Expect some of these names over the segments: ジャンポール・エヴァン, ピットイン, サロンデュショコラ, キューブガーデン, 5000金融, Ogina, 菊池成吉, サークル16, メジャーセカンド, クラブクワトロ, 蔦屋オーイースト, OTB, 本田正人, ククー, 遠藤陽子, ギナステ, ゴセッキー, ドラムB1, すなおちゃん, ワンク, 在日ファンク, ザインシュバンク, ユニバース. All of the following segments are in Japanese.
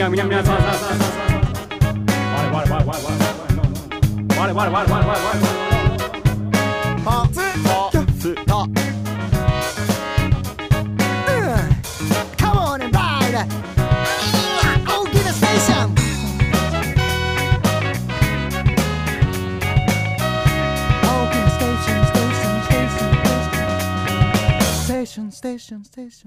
Come on and ride Ogina Station. Ogina Station.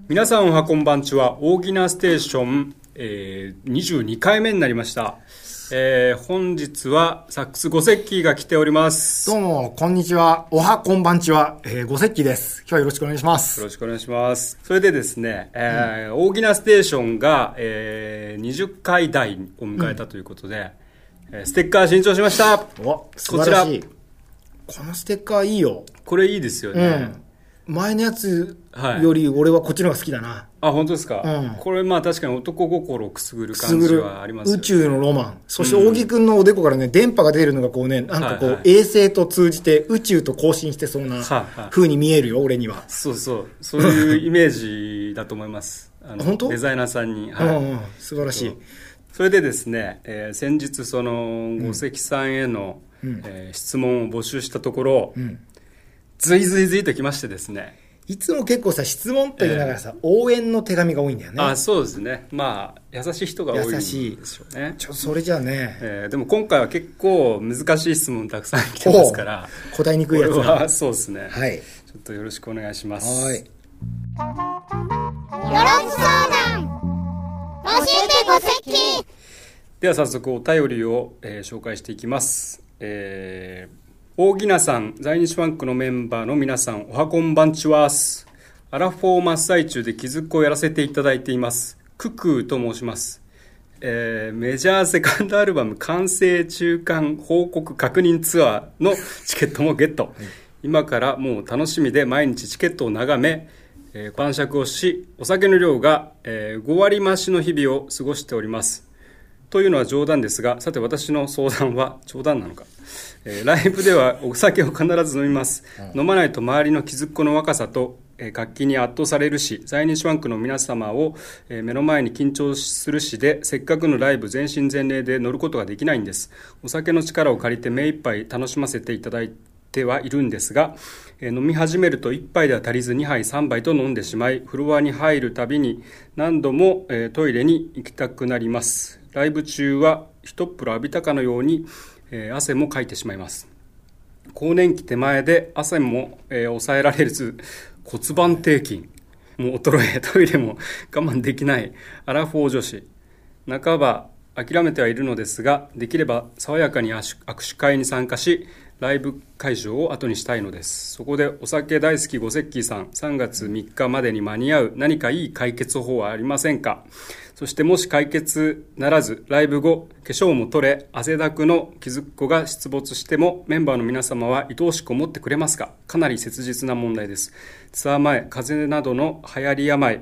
皆さんおはこんばんちは、Oginaステーション22回目になりました。本日はサックスゴセッキーが来ております。どうもこんにちは、おはこんばんちは、ゴセッキーです。今日はよろしくお願いします。よろしくお願いします。それでですね、Oginaステーションが、20回台を迎えたということで、ステッカー新調しました。お、素晴らしい。このステッカーいいよ。これいいですよね、前のやつより俺はこっちの方が好きだな、あ、本当ですか、これまあ確かに男心をくすぐる感じはありますよね。宇宙のロマン。そして扇くんのおでこからね、電波が出るのがこうね、なんかこう、衛星と通じて宇宙と交信してそうな風に見えるよ、俺には。そうそう、そういうイメージだと思います。本当？デザイナーさんに。素晴らしい。それでですね、先日そのご関さんへの質問を募集したところ、ずいずいずいときましてですね。いつも結構さ、質問と言いながらさ、応援の手紙が多いんだよね。あ、そうですね。まあ優しい人が多いんでしょうね。それじゃあね、でも今回は結構難しい質問たくさん来てますから、答えにくいやつはそうですね、はい、ちょっとよろしくお願いします。はい、よろず相談教えてごせっき。では早速お便りを、紹介していきます。Oginaさん、在日ファンクのメンバーの皆さん、おはこんばんちはーす。アラフォー真っ最中で気づくをやらせていただいています。ククーと申します。メジャーセカンドアルバム完成中間報告確認ツアーのチケットもゲット。今からもう楽しみで毎日チケットを眺め、晩酌をし、お酒の量が、5割増しの日々を過ごしております。というのは冗談ですが、さて私の相談は冗談なのか、ライブではお酒を必ず飲みます、飲まないと周りの気づっこの若さと、活気に圧倒されるし、在日ファンクの皆様を、目の前に緊張するしで、せっかくのライブ全身全霊で乗ることができないんです。お酒の力を借りて目一杯楽しませていただいてはいるんですが、飲み始めると1杯では足りず2杯3杯と飲んでしまい、フロアに入るたびに何度も、トイレに行きたくなります。ライブ中は一っ風呂浴びたかのように、汗もかいてしまいます。更年期手前で汗も、抑えられず、骨盤底筋も衰え、トイレも我慢できないアラフォー女子。半ば諦めてはいるのですが、できれば爽やかに握手会に参加し、ライブ会場を後にしたいのです。そこでお酒大好きごせっきーさん、3月3日までに間に合う何かいい解決法はありませんか？そしてもし解決ならず、ライブ後、化粧も取れ、汗だくの気づっこが出没しても、メンバーの皆様は愛おしく思ってくれますか？かなり切実な問題です。ツアー前、風邪などの流行り病、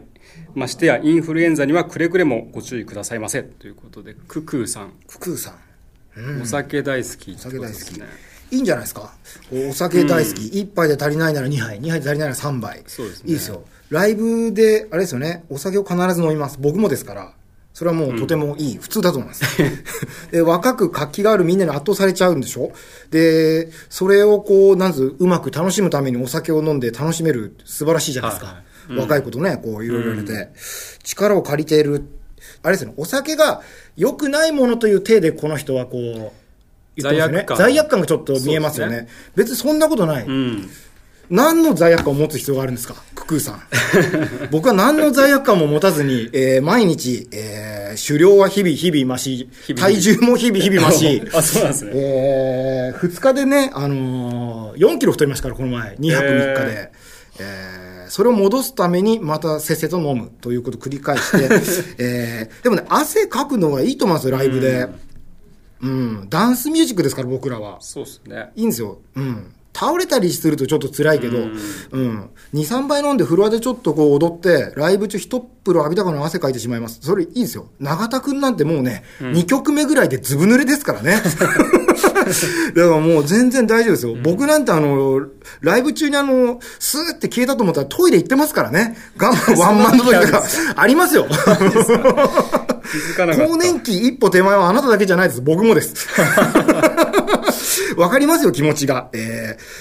ましてやインフルエンザにはくれぐれもご注意くださいませ。ということで、ククーさん。ククーさん。お酒大好き。お酒大好き。いいんじゃないですか。お酒大好き、1杯で足りないなら2杯、2杯で足りないなら3杯。そうですね。いいですよ。ライブで、あれですよね、お酒を必ず飲みます。僕もですから、それはもうとてもいい、普通だと思います。で、若く活気があるみんなに圧倒されちゃうんでしょ？で、それをこう、なんずうまく楽しむためにお酒を飲んで楽しめる、素晴らしいじゃないですか。はいはい、若い子とね、こう、いろいろ入れて、力を借りている。あれですね、お酒が良くないものという体で、この人はこう、罪悪感がちょっと見えますよね。別にそんなことない、何の罪悪感を持つ必要があるんですか、ククーさん。僕は何の罪悪感も持たずに、毎日、狩猟は日々増し、体重も日々増し。あ、そうなんですね。2日でね、4キロ太りましたから、この前2泊3日で、それを戻すためにまたせっせと飲むということを繰り返して、でもね、汗かくのがいいと思いますよ、ライブで。ダンスミュージックですから、僕らは。そうですね。いいんですよ。倒れたりするとちょっと辛いけど、2、3杯飲んでフロアでちょっとこう踊って、ライブ中一風呂浴びたかの汗かいてしまいます。それいいですよ。永田くんなんてもうね、2曲目ぐらいでずぶ濡れですからね。だからもう全然大丈夫ですよ。僕なんてライブ中にスーって消えたと思ったらトイレ行ってますからね。ワンマンの時とか、ありますよ。気づかなかった。更年期一歩手前はあなただけじゃないです。僕もです。わかりますよ、気持ちが。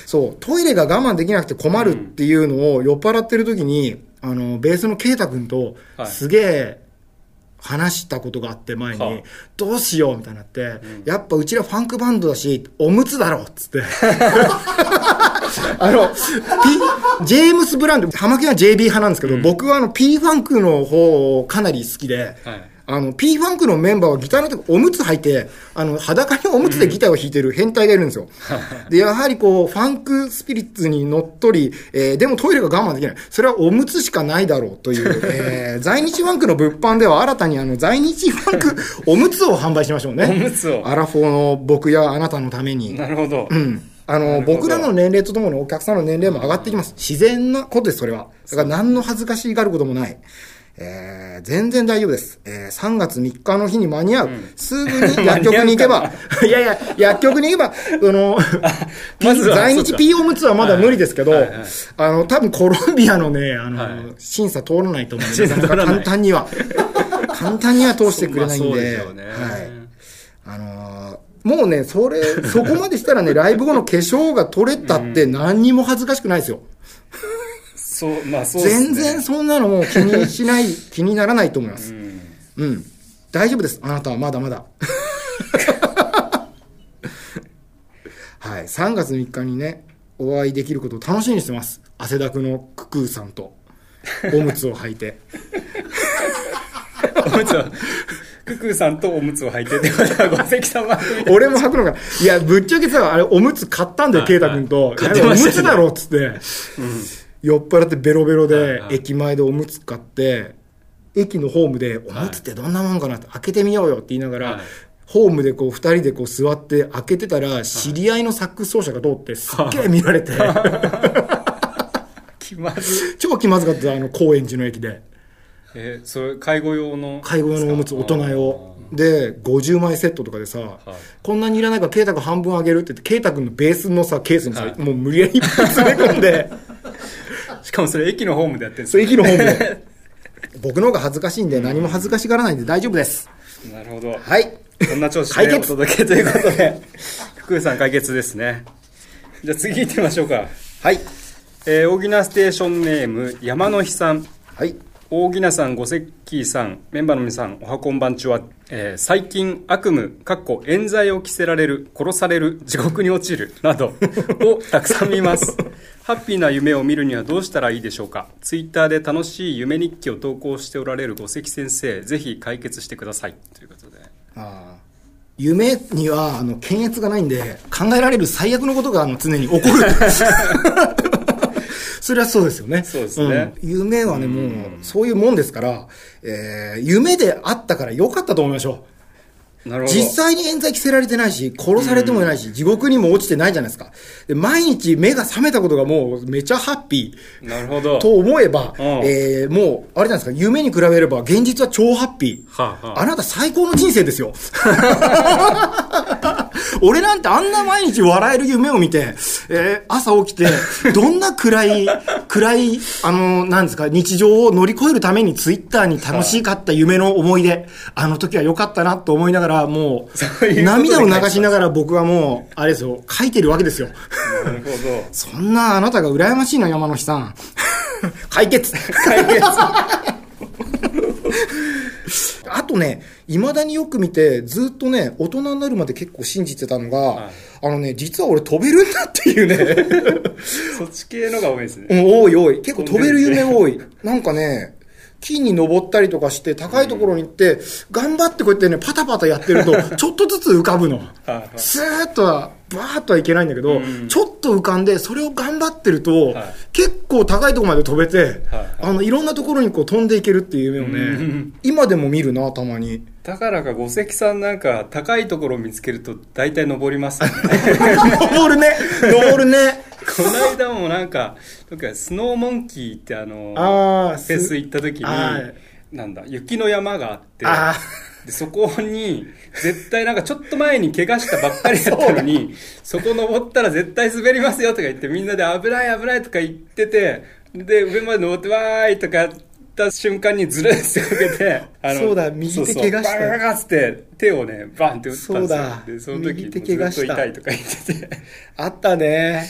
そう、トイレが我慢できなくて困るっていうのを酔っ払ってる時に、ベースのケイタ君とすげえ、はい話したことがあって前に、はあ、どうしようみたいになって、うん、やっぱうちらファンクバンドだしおむつだろっつってジェームス・ブランド浜木は JB 派なんですけど、うん、僕はP ファンクの方かなり好きで、はい、P ファンクのメンバーはギターのとこおむつ履いて裸におむつでギターを弾いてる変態がいるんですよ、うん、でやはりこうファンクスピリッツにのっとり、でもトイレが我慢できないそれはおむつしかないだろうという、在日ファンクの物販では新たに在日ファンクおむつを販売しましょうねおむつをアラフォーの僕やあなたのためになるほど、うん僕らの年齢とともにお客さんの年齢も上がってきます自然なことですそれはだから何の恥ずかしがることもない全然大丈夫です、3月3日の日に間に合う、うん、すぐに薬局に行けばいやいや薬局に行けばまず在日 P おむつはまだ無理ですけど、はいはいはい、多分コロンビアのねはい、審査通らないと思うんですよ簡単には通してくれないんでもうねそこまでしたらねライブ後の化粧が取れたって何にも恥ずかしくないですよそうまあそうですね、全然そんなのも気にしない気にならないと思います、うんうん、大丈夫ですあなたはまだまだはい3月3日にねお会いできることを楽しみにしてます汗だくのククーさんとおむつを履いておむつをククーさんとおむつを履いてってことはご関様俺も履くのかいやぶっちゃけさあれおむつ買ったんだよケイタ君と買ってました、ね、おむつだろっつって、うん酔っ払ってベロベロで駅前でおむつ買って駅のホームでおむつってどんなもんかなって開けてみようよって言いながらホームでこう2人でこう座って開けてたら知り合いのサックス奏者が通ってすっげえ見られて気まず超気まずかった高円寺の駅でそれ介護用のおむつ大人用で50枚セットとかでさ、はい、こんなにいらないからケイタ君半分あげるって言ってケイタ君のベースのさケースにさ、はい、もう無理やりいっぱい詰め込んでしかもそれ駅のホームでやってるんですよ、ね、駅のホームで僕の方が恥ずかしいんで何も恥ずかしがらないんで大丈夫ですなるほどはいこんな調子でお届けということで福井さん解決ですねじゃあ次行ってみましょうかはいOginaステーションネーム山の日さんはいOginaさんごせっきーさんメンバーの皆さんおはこんばんちは、最近悪夢（冤罪を着せられる殺される地獄に落ちるなどをたくさん見ますハッピーな夢を見るにはどうしたらいいでしょうかツイッターで楽しい夢日記を投稿しておられるご関先生ぜひ解決してくださいということでああ夢には検閲がないんで考えられる最悪のことが常に起こるそれはそうですよね。そうですね。うん、夢はね、もう、そういうもんですから、夢であったから良かったと思いましょう。なるほど。実際に冤罪着せられてないし、殺されてもいないし、地獄にも落ちてないじゃないですか。で、毎日目が覚めたことがもう、めちゃハッピー。なるほど。と思えば、もう、あれじゃないですか、夢に比べれば、現実は超ハッピー。はあはあ、あなた最高の人生ですよ。俺なんてあんな毎日笑える夢を見て、朝起きて、どんな暗い、なんですか、日常を乗り越えるためにツイッターに楽しかった夢の思い出、あの時は良かったなと思いながら、もう、涙を流しながら僕はもう、あれですよ、書いてるわけですよ。なるほど。そんなあなたが羨ましいな、山野日さん。解決あとね、未だによく見て、ずっとね、大人になるまで結構信じてたのが、はい、実は俺飛べるんだっていうね。そっち系のが多いですね。多い。結構飛べる夢多い。なんかね、木に登ったりとかして、高いところに行って、頑張ってこうやってね、パタパタやってると、ちょっとずつ浮かぶの。スーッとは、バーッとはいけないんだけど、ちょっと浮かんで、それを頑張ってると、はい、結構高いところまで飛べて、はい、いろんなところにこう飛んでいけるっていう夢をね、今でも見るな、たまに。だからか、ご関さんなんか、高いところを見つけると、大体登ります、ね。登るね。この間もなんか、スノーモンキーってフェス行った時に、なんだ、雪の山があって、でそこに、絶対なんかちょっと前に怪我したばっかりだったのに、そこ登ったら絶対滑りますよとか言って、みんなで危ないとか言ってて、で、上まで登ってわーいとか、った瞬間にズルンってかけてそうだ、右手怪我した、バーッって手をねバンって打ったんですよ。そうだ、でその時ずっと痛いとか言っててあったね。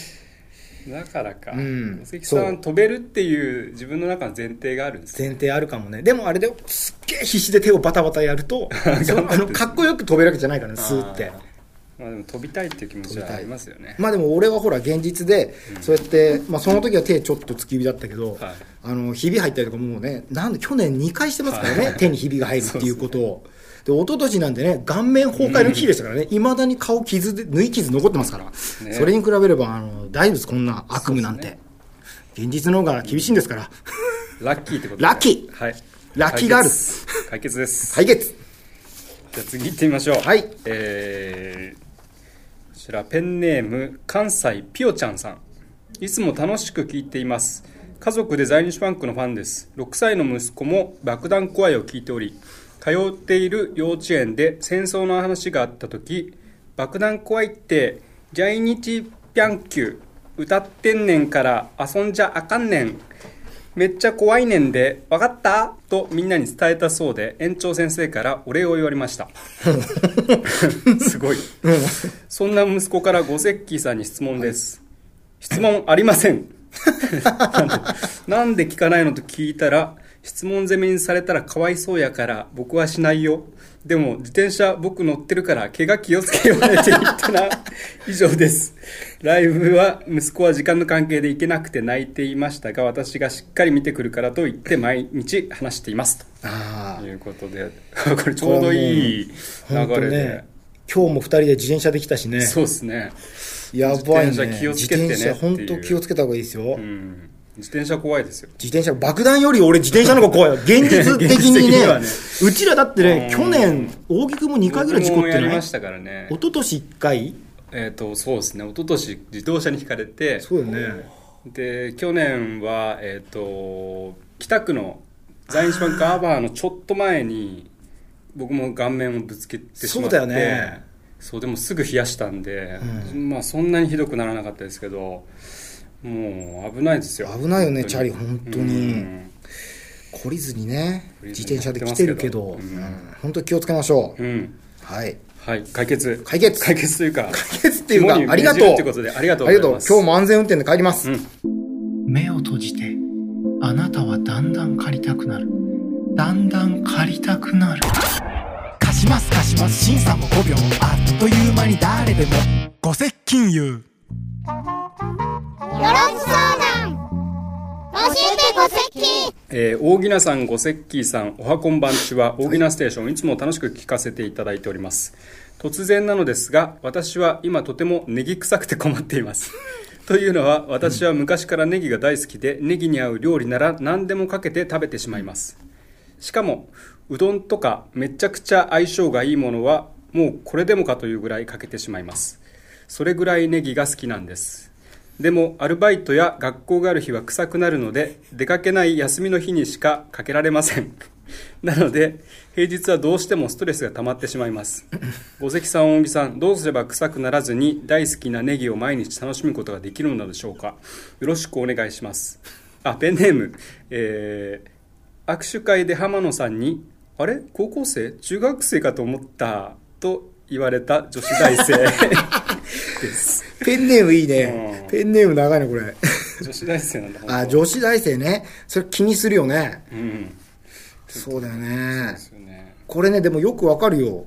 だからか、うん、関さん飛べるっていう自分の中の前提があるんですか。前提あるかもね。でもあれですっげえ必死で手をバタバタやるとかっこよく飛べるわけじゃないからね、スーって。まあ、でも飛びたいっていう気持ちはありますよね。まあでも俺はほら現実で、うん、そうやって、まあ、その時は手ちょっと突き指だったけど、はい、ひび入ったりとかもうね、なんで去年2回してますからね、はい、手にひびが入るっていうことを。で一昨年なんでね、顔面崩壊の日でしたからね、いまだに顔傷で縫い傷残ってますから、ね、それに比べれば大丈夫です、こんな悪夢なんて、ね、現実の方が厳しいんですからラッキーってことで、ラッキー、はい、ラッキーがある、解決です、解決。じゃあ次行ってみましょう。はい、こちらペンネーム関西ピオちゃんさん、いつも楽しく聞いています。家族で在日ファンクのファンです。6歳の息子も爆弾怖いを聞いており、通っている幼稚園で戦争の話があった時、爆弾怖いって在日ピャンキュ歌ってんねんから遊んじゃあかんねん、めっちゃ怖いねんでわかったとみんなに伝えたそうで、園長先生からお礼を言われましたすごいそんな息子からゴセッキーさんに質問です、はい、質問ありませんなんで聞かないのと聞いたら、質問攻めにされたらかわいそうやから僕はしないよ、でも自転車僕乗ってるから怪我気をつけようねって言ったな以上です。ライブは息子は時間の関係で行けなくて泣いていましたが、私がしっかり見てくるからと言って毎日話していますと、あいうことでこれちょうどいい流れで、ね、今日も2人で自転車できたしね。そうですね、やばいね、自転車気をつけてね、自転車本当気をつけた方がいいですよ、うん、自転車怖いですよ。自転車、爆弾より俺自転車の方が怖いよ現実的に ね、 ね、うちらだってね、去年大木くんも2回ぐらい事故ってね、一昨年1回、そうですね、一昨年自動車にひかれて、そうよね。で去年は、北区の在日ファンクアーバーのちょっと前に僕も顔面をぶつけてしまって、そうだよね。そうでもすぐ冷やしたんで、まあ、そんなにひどくならなかったですけど、もう危ないですよ。危ないよね、チャリ本当に懲りずにね、自転車で来てるけど、うん、本当に気をつけましょう、うん、はい、はい、解決、解決、解決というか、解決というか、ありがとうということで、ありがとうございます。今日も安全運転で帰ります、うん、目を閉じてあなたはだんだん借りたくなる、だんだん借りたくなる、貸します貸します、審査も5秒、あっという間に誰でもご接近言う、よろし相談教えてご接近、Oginaさん、ご接近さん、おはこんばんちは、Oginaステーション、いつも楽しく聞かせていただいております。突然なのですが、私は今とてもネギ臭くて困っていますというのは、私は昔からネギが大好きで、ネギに合う料理なら何でもかけて食べてしまいます。しかもうどんとかめちゃくちゃ相性がいいものはもうこれでもかというぐらいかけてしまいます。それぐらいネギが好きなんです。でもアルバイトや学校がある日は臭くなるので、出かけない休みの日にしかかけられませんなので平日はどうしてもストレスが溜まってしまいますご関さん、大木さん、どうすれば臭くならずに大好きなネギを毎日楽しむことができるのでしょうか。よろしくお願いします。あ、ペンネーム、握手会で浜野さんに、あれ高校生中学生かと思ったと言われた女子大生ですペンネームいいね、ペンネーム長いねこれ女子大生なんだ。あ、女子大生ね、それ気にするよね、うん、そうだよ ね、 そうですよね。これね、でもよくわかるよ、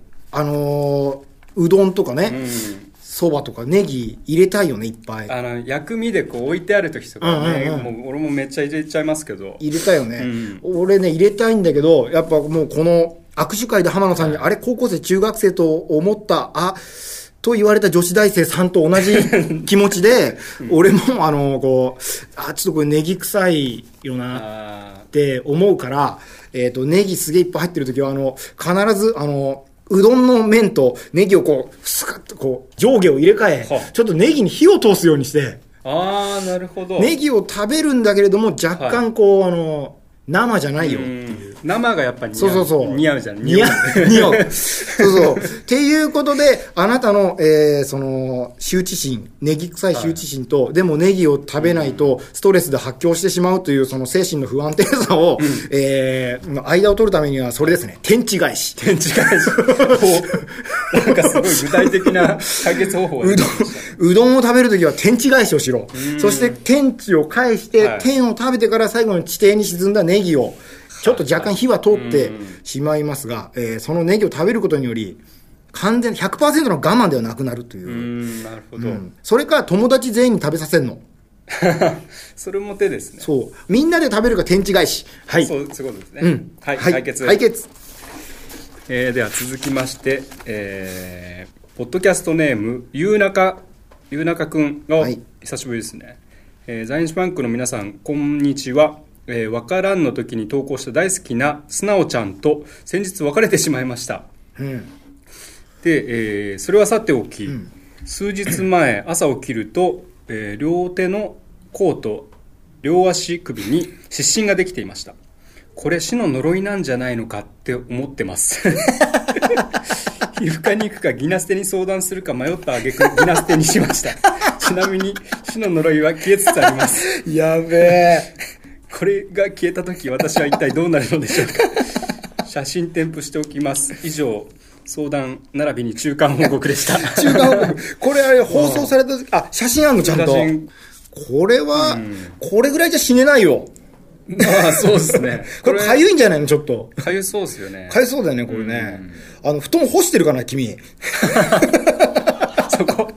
うどんとかね、そば、うん、とかネギ入れたいよね、いっぱい、薬味でこう置いてある時とかね、うんうんうん、もう俺もめっちゃ入れちゃいますけど、入れたいよね、うん、俺ね入れたいんだけど、やっぱもうこの握手会で浜野さんに、あれ高校生中学生と思ったあと言われた女子大生さんと同じ気持ちで、うん、俺もこうちょっとこれネギ臭いよなって思うから、ネギすげえいっぱい入ってる時は必ずうどんの麺とネギをこうスカッとこう上下を入れ替え、ちょっとネギに火を通すようにして、あーなるほど。ネギを食べるんだけれども若干こう、はい、生じゃないよっていう。生がやっぱり似合うじゃん。似合うそうそうっていうことで、あなたの、その羞恥心、ネギ臭い羞恥心と、はい、でもネギを食べないとストレスで発狂してしまうというその精神の不安定さを、うん、間を取るためにはそれですね、天地返しなんかすごい具体的な解決方法うどんを食べるときは天地返しをしろ、そして天地を返して、はい、天を食べてから最後に地底に沈んだネギをちょっと若干火は通ってしまいますが、そのネギを食べることにより完全 100% の我慢ではなくなるという。なるほど、うん、それから友達全員に食べさせるのそれも手ですね。そう、みんなで食べるか天地返し、はい、そういうことですね、うん、はい、解決、では続きまして、ポッドキャストネームゆうなかくんの、はい、久しぶりですね、ザインシュバンクの皆さんこんにちは。わからんの時に投稿した大好きなすなおちゃんと先日別れてしまいました、うん、で、それはさておき、うん、数日前朝起きると、両手の甲と両足首に湿疹ができていました。これ死の呪いなんじゃないのかって思ってます皮膚科に行くかギナステに相談するか迷った挙句ギナステにしましたちなみに死の呪いは消えつつありますやべえこれが消えたとき私は一体どうなるのでしょうか写真添付しておきます。以上、相談並びに中間報告でした中間報告、これあれ放送された時、あ、写真あるのちゃんと。これは、うん、これぐらいじゃ死ねないよ。まあそうですねこれかゆいんじゃないの。ちょっとかゆそうですよね。かゆそうだよねこれね、うん、布団干してるかな君そこ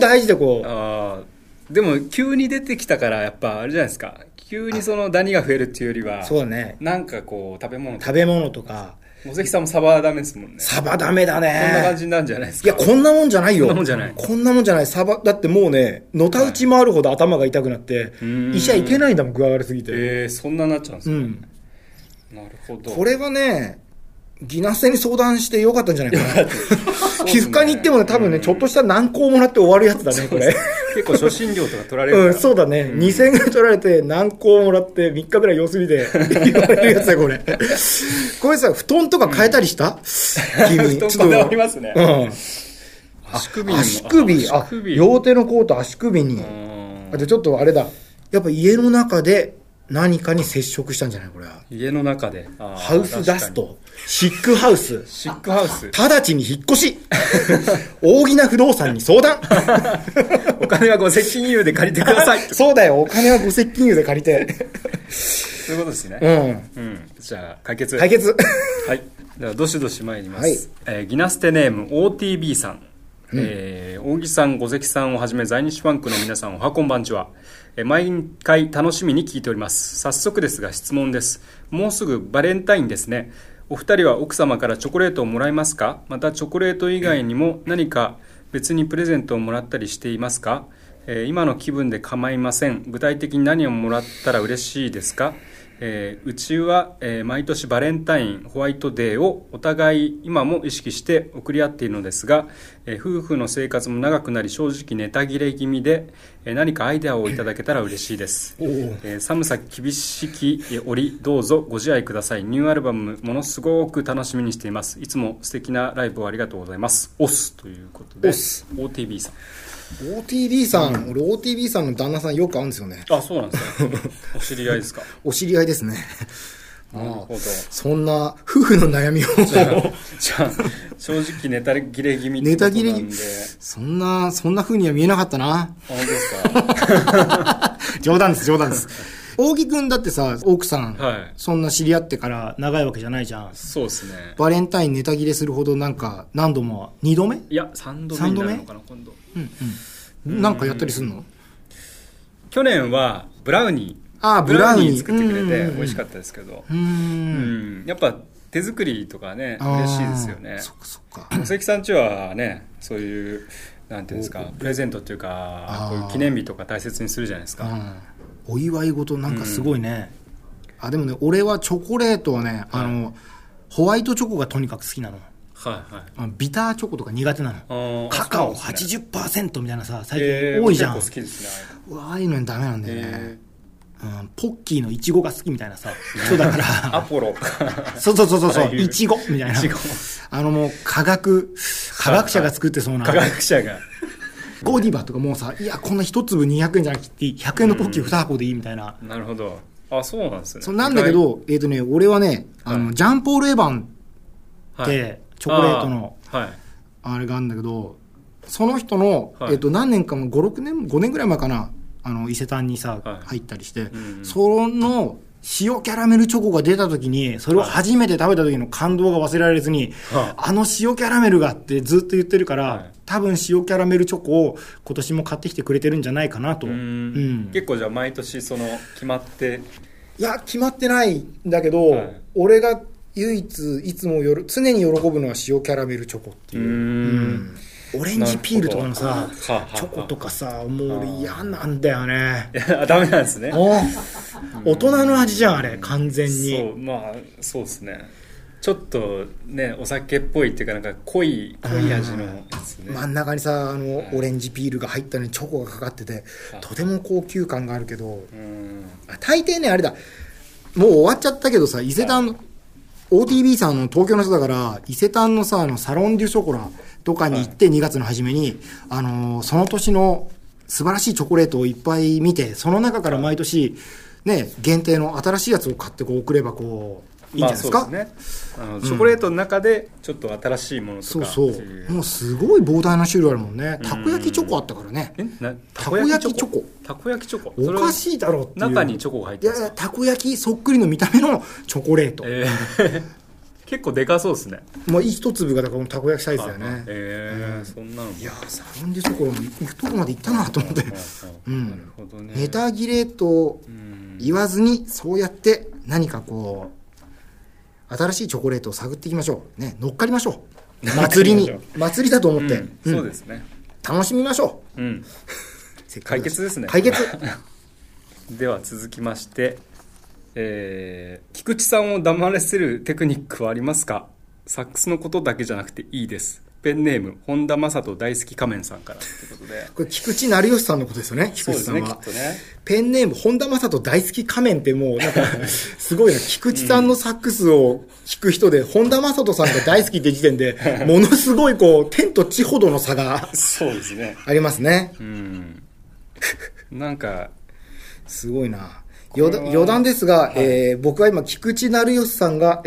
大事でこう。あ、でも急に出てきたからやっぱあれじゃないですか、急にそのダニが増えるっていうよりは、そうだね。なんかこう食べ物とか。野関さんもサバダメですもんね。サバダメだね。こんな感じなんじゃないですか。いや、こんなもんじゃないよ。こんなもんじゃない。サバだってもうね、のたうち回るほど頭が痛くなって、はい、医者行けないんだもん、具合悪すぎて。そんななっちゃうんですよね、うん。なるほど。これはね、ギナステに相談してよかったんじゃないかな。皮膚科に行ってもね、多分ね、ちょっとした軟膏もらって終わるやつだね、これ。結構初診料とか取られるから、うん、そうだね、うん、2000円ぐらい取られて軟膏もらって3日ぐらい様子見て言われるやつだこれさ、布団とか変えたりした、うん、君布団変わりますね、うん、足首、両手の甲と足首に、あとちょっとあれだ、やっぱ家の中で何かに接触したんじゃないこれは。家の中でハウスダスト、シックハウス、直ちに引っ越しOgina不動産に相談お金は5000金融で借りてくださいそうだよ、お金は5000金融で借りてそういうことですね、うん、うん、じゃあ解決はい、ではどしどし参ります、はい、ギナステネーム OTB さん、うん、扇さん、五関さんをはじめ在日ファンクの皆さん、おはこんばんちは。毎回楽しみに聞いております。早速ですが質問です。もうすぐバレンタインですね。お二人は奥様からチョコレートをもらいますか？またチョコレート以外にも何か別にプレゼントをもらったりしていますか？今の気分で構いません。具体的に何をもらったら嬉しいですか？うちは、毎年バレンタイン、ホワイトデーをお互い今も意識して送り合っているのですが、夫婦の生活も長くなり正直ネタ切れ気味で、何かアイデアをいただけたら嬉しいです、寒さ厳しき折どうぞご自愛ください。ニューアルバムものすごく楽しみにしています。いつも素敵なライブをありがとうございます。オスということで、オス OTB さん、OTB さん、うん、俺 OTB さんの旦那さんよく会うんですよね。あ、そうなんですねお知り合いですか？お知り合いですね。なるほど。そんな夫婦の悩みをじゃあ正直ネタ切れ気味ってことなんで、ネタ切れ、そんな風には見えなかったな。本当ですか冗談です扇くんだってさ、奥さん、はい、そんな知り合ってから長いわけじゃないじゃん。そうですね。バレンタインネタ切れするほどなんか何度も、2度目？いや、3度目になるのかな今度。うんうん、なんかやったりするの？去年はブラウニー作ってくれて美味しかったですけど、うん、やっぱ手作りとかね嬉しいですよね。そっかそっか。小関さんちはね、そういうなんていうんですか、プレゼントっていうか、こういう記念日とか大切にするじゃないですか。うん、お祝い事なんかすごいね。うん、あ、でもね、俺はチョコレートはね、はい、ホワイトチョコがとにかく好きなの。はいはい、ビターチョコとか苦手なの。カカオ 80% みたいなさ、最近多いじゃん。結構好きですね。ああいうのにダメなんだよね。うん、ポッキーのイチゴが好きみたいなさ人だからアポロそうそうそうそうイチゴみたいなもう科学者が作ってそうな科学者がゴディバとかもうさ、いやこんな一粒200円じゃなくて100円のポッキー2箱でいいみたいな、うん、なるほど。あ、そうなんですね。そうなんだけど、ね、俺はね、はい、ジャンポール・エヴァンって、はい、チョコレートの はい、あれがあるんだけど、その人の、はい、何年かも5年ぐらい前かな、伊勢丹にさ、はい、入ったりして、うんうん、その塩キャラメルチョコが出た時にそれを初めて食べた時の感動が忘れられずに、はい、あの塩キャラメルがってずっと言ってるから、はい、多分塩キャラメルチョコを今年も買ってきてくれてるんじゃないかなと。うん、うん、結構じゃあ毎年その決まっていや決まってないんだけど、はい、俺が唯一いつも常に喜ぶのは塩キャラメルチョコっていう、うんオレンジピールとかのさチョコとかさもう嫌なんだよね。いやダメなんですね。大人の味じゃんあれ完全に。そうまあそうですね。ちょっとねお酒っぽいっていうかなんか濃い味のやつね。真ん中にさオレンジピールが入ったのにチョコがかかっててとても高級感があるけど、大抵ねあれだもう終わっちゃったけどさ伊勢丹のOTB さんの東京の人だから伊勢丹のさサロンデュショコラとかに行って2月の初めに、はい、その年の素晴らしいチョコレートをいっぱい見てその中から毎年、ね、限定の新しいやつを買ってこう送ればこういいんじゃないですか、まあそうですね、チョコレートの中でちょっと新しいものとか、うん、そうそうもうすごい膨大な種類あるもんね。たこ焼きチョコあったからね。たこ焼きチョコおかしいだろっていう中にチョコが入ってる。いやたこ焼きそっくりの見た目のチョコレート、結構でかそうですね。もう一粒がだからたこ焼きサイズだよね。そんなのいやサロンデュショコラも行くとこまで行ったなと思ってうんなるほどね。ネタ切れと言わずにそうやって何かこう新しいチョコレートを探っていきましょうね。乗っかりましょう祭りに祭りだと思って、うんうん、そうですね楽しみましょう、うん、解決ですね解決では続きまして菊池さんを黙らせるテクニックはありますか？サックスのことだけじゃなくていいです。ペンネーム本田正人大好き仮面さんからということでこれ菊池成吉さんのことですよね。菊池さんはそうですねきっとね。ペンネーム本田正人大好き仮面ってもうなんかすごいな。菊池さんのサックスを弾く人で、うん、本田正人さんが大好きって時点でものすごいこう天と地ほどの差がそうですねありますね。うんなんかすごいな。余談ですが、はい僕は今菊池成吉さんが、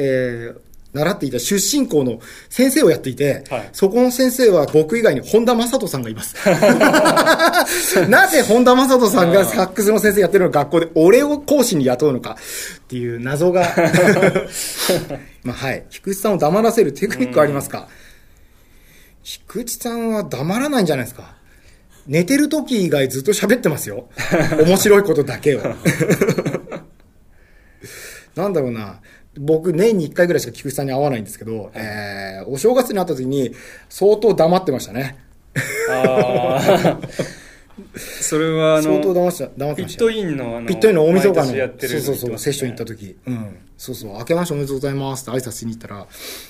習っていた出身校の先生をやっていて、はい、そこの先生は僕以外に本田正人さんがいますなぜ本田正人さんがサックスの先生やってるの学校で俺を講師に雇うのかっていう謎がまあ、はい、菊池さんを黙らせるテクニックありますか？菊池さんは黙らないんじゃないですか。寝てる時以外ずっと喋ってますよ面白いことだけをなんだろうな僕年に1回ぐらいしか菊池さんに会わないんですけど、はいお正月に会った時に相当黙ってましたねあそれは相当黙ってましたよ。ピットインの大晦日の、ね、そうセッション行った時、うん、そうそう明けましておめでとうございますって挨拶しに行ったら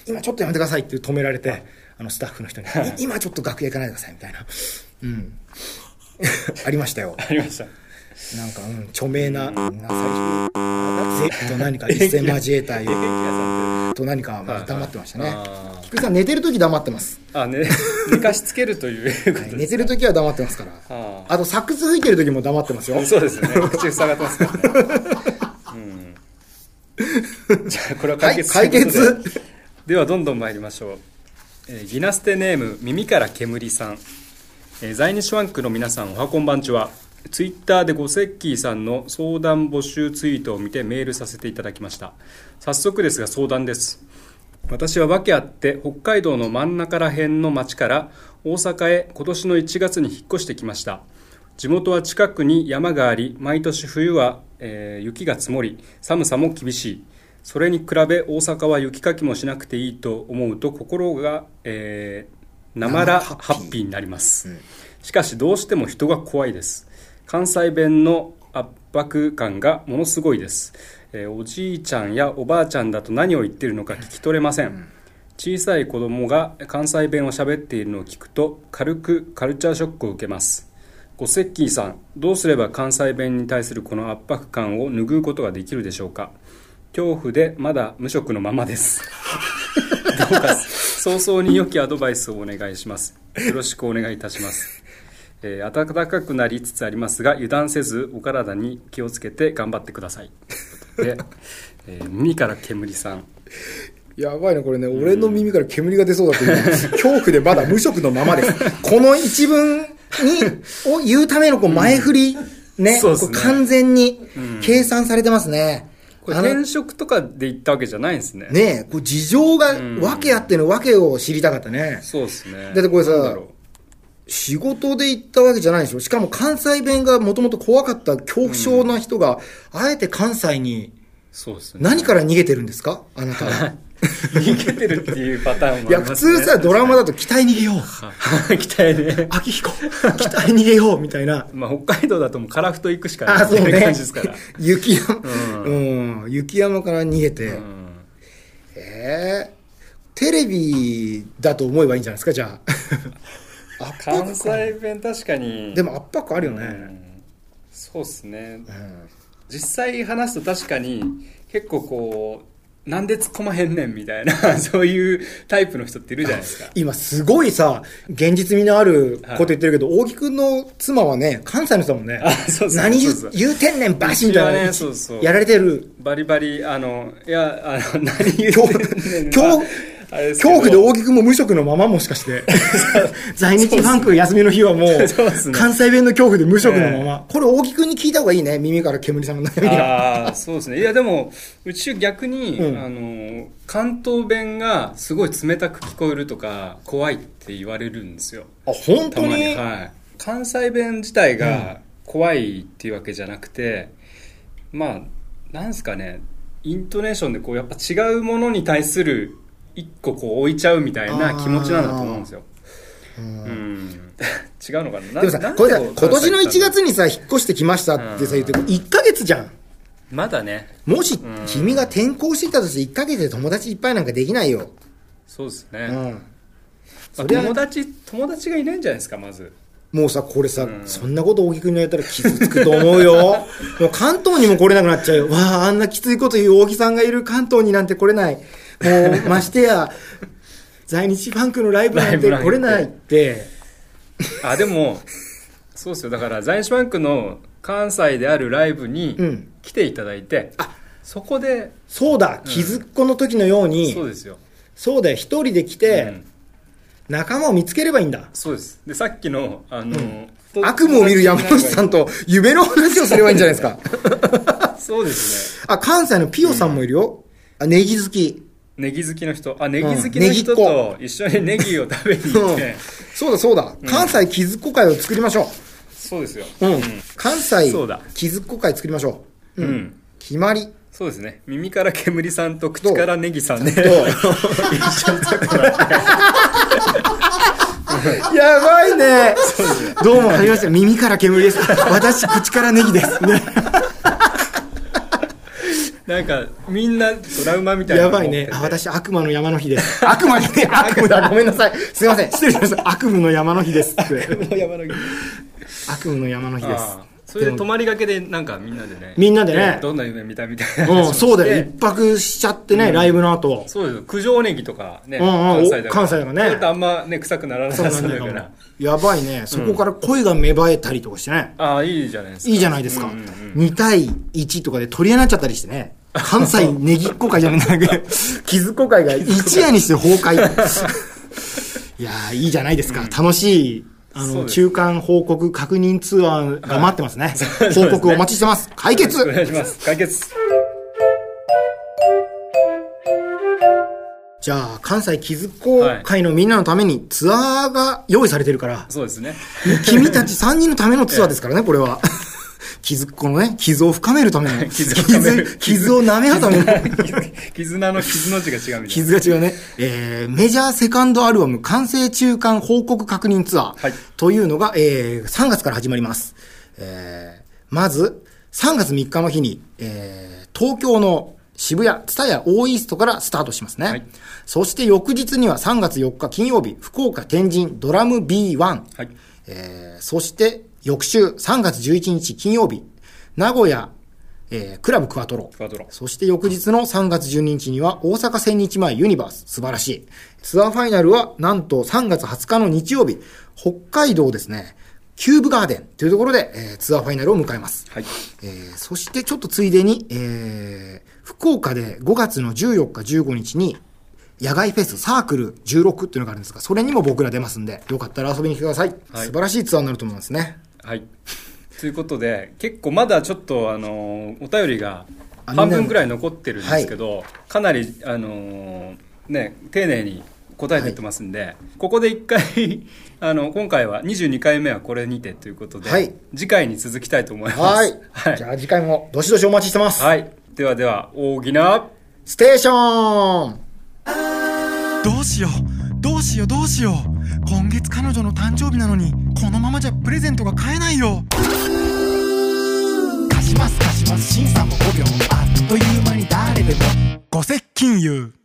今ちょっとやめてくださいって止められてスタッフの人に今ちょっと楽屋行かないでくださいみたいなうん、ありましたよ。ありました。なんか、うん、著名な、最初と何か一戦交えたいと何か黙ってましたね。菊池さん寝てるとき黙ってます。あ、ね、寝かしつけるということです、ねはい。寝てるときは黙ってますから。あとサックス吹いてるときも黙ってますよ。そうですね。口塞がってますからね。うん、じゃあこれは解決。はい、解決。ではどんどん参りましょう。ギナステネーム耳から煙さん。在日ワンクの皆さんおはこんばんちは。ツイッターでゴセッキーさんの相談募集ツイートを見てメールさせていただきました。早速ですが相談です。私は訳あって北海道の真ん中ら辺の町から大阪へ今年の1月に引っ越してきました。地元は近くに山があり毎年冬は、雪が積もり寒さも厳しい。それに比べ大阪は雪かきもしなくていいと思うと心が、なまらハッピーになります、うん、しかしどうしても人が怖いです。関西弁の圧迫感がものすごいです、おじいちゃんやおばあちゃんだと何を言っているのか聞き取れません、うん、小さい子供が関西弁を喋っているのを聞くと軽くカルチャーショックを受けます。ごせっきーさん、どうすれば関西弁に対するこの圧迫感を拭うことができるでしょうか。恐怖でまだ無職のままですどうか早々に良きアドバイスをお願いします。よろしくお願いいたします、暖かくなりつつありますが、油断せずお体に気をつけて頑張ってくださいで、耳から煙さん、やばいなこれね、俺の耳から煙が出そうだという恐怖でまだ無職のままですこの一文を言うためのこう前振り、ね、そうですね、こう完全に計算されてますね、これ転職とかで言ったわけじゃないんですね。ねえ、こう事情が訳あっての訳を知りたかったね。そうですね。だってこれさ、仕事で行ったわけじゃないでしょ。しかも関西弁がもともと怖かった恐怖症な人が、あえて関西に、そうですね。何から逃げてるんですかあなたは。逃げてるっていうパターンもありますね。いや、普通さ、ドラマだと北へ逃げよう。北へね。秋彦、北へ逃げよう、みたいな。まあ、北海道だともう、樺太行くしかない。あ、そうね。感じですから。雪山、うん、雪山から逃げて。うん、テレビだと思えばいいんじゃないですか、じゃあ。圧迫関西弁確かに。でも圧迫あるよね。うん、そうですね、うん。実際話すと確かに、結構こう、なんで突っ込まへんねんみたいなそういうタイプの人っているじゃないですか。今すごいさ、現実味のあること言ってるけど、はい、大木くんの妻はね、関西の人だもんね。そうそうそう、何言うてんねんバシみたいな、ね、そうそうやられてる。バリバリいや何言うてんねんな恐怖で大木くんも無職のまま、もしかして在日ファンク休みの日はもう関西弁の恐怖で無職のまま、これ大木くんに聞いた方がいいね、耳から煙さんの悩みが。そうですね。いやでもうち逆に、関東弁がすごい冷たく聞こえるとか怖いって言われるんですよ。あ、本当に？たまに、はい、関西弁自体が怖いっていうわけじゃなくて、まあなんですかね、イントネーションでこうやっぱ違うものに対する一個こう置いちゃうみたいな気持ちなんだと思うんですよ。違うのかな。でもさ、これさ、今年の1月にさ、引っ越してきましたってさ言っても1ヶ月じゃん。まだね。もし君が転校してきたとして1ヶ月で友達いっぱいなんかできないよ。そうですね。まあ、友達がいないんじゃないですか、まず。もうさ、これさ、そんなこと大木くんにやったら傷つくと思うよもう関東にも来れなくなっちゃうよ。わあ、あんなきついこと言う大木さんがいる関東になんて来れない。もうましてや在日ファンクのライブなんて来れないってあ、でもそうですよ。だから在日ファンクの関西であるライブに来ていただいて、あ、そこで、そうだ、気づっこの時のように、そうですよ、そうだよ、一人で来て、仲間を見つければいいんだ。そうです。でさっきの悪夢を見る山口さんと夢の話をすればいいんじゃないですかそうですね。あ、関西のピオさんもいるよ、ネギ好き、ネギ好きの人、あ、ネギ好きの人と一緒にネギを食べに行って、そうだそうだ、関西気づっこ会を作りましょう。そうですよ。関西気づっこ会作りましょう。決まり。そうですね。耳から煙さんと口からネギさんね。一緒に作ってもらって。やばいね。どうもありました。耳から煙です。私口からネギです。なんかみんなトラウマみたいな。やばいね。あ、私悪魔の山の日です。悪魔じゃねえ。悪夢だ。ごめんなさい。すいません。失礼しました。悪夢の山の日ですって。悪夢の山の日です。それで泊まりがけでなんかみんなでね。どんな夢見たみたいな。そうだよ。一泊しちゃってね、ライブの後。そうです。九条ネギとかね。関西だからね。ちょっとあんまね、臭くならなさそうだから。やばいね。そこから恋が芽生えたりとかしてね。ああ、いいじゃないですか。いいじゃないですか。2対1とかで取り合いになっちゃったりしてね。関西ネギっこ会じゃなくて、気づっこ会が一夜にして崩壊。いやー、いいじゃないですか。楽しい。中間報告確認ツアーが待ってますね。報告お待ちしてます。解決。お願いします。解決。じゃあ関西気づっこ会のみんなのためにツアーが用意されてるから。そうですね。君たち3人のためのツアーですからね、これは。気づっこのね、傷を深めるための。傷を舐め合うための。絆の傷の字が違うみたいな。傷が違うね。メジャーセカンドアルバム完成中間報告確認ツアーというのが、3月から始まります。まず、3月3日の日に、東京の渋谷、蔦屋オーイーストからスタートしますね。はい、そして翌日には3月4日金曜日、福岡天神ドラム B1。はい、そして、翌週3月11日金曜日、名古屋、クラブクワトロ、そして翌日の3月12日には大阪千日前ユニバース、素晴らしい。ツアーファイナルはなんと3月20日の日曜日、北海道ですね、キューブガーデンというところで、ツアーファイナルを迎えます、はい。そしてちょっとついでに、福岡で5月の14日15日に野外フェスサークル16っていうのがあるんですが、それにも僕ら出ますんで、よかったら遊びに来てください、はい、素晴らしいツアーになると思いますね。はい、ということで結構まだちょっとお便りが半分くらい残ってるんですけど、はい、かなりね丁寧に答えていってますんで、はい、ここで1回今回は22回目はこれにてということで、はい、次回に続きたいと思います。はい、はい、じゃあ次回もどしどしお待ちしてます。はい、ではではOginaステーション。どうしよう今月彼女の誕生日なのにこのままじゃプレゼントが買えないよ。貸します審査も5秒あっという間に誰でもご接近言う。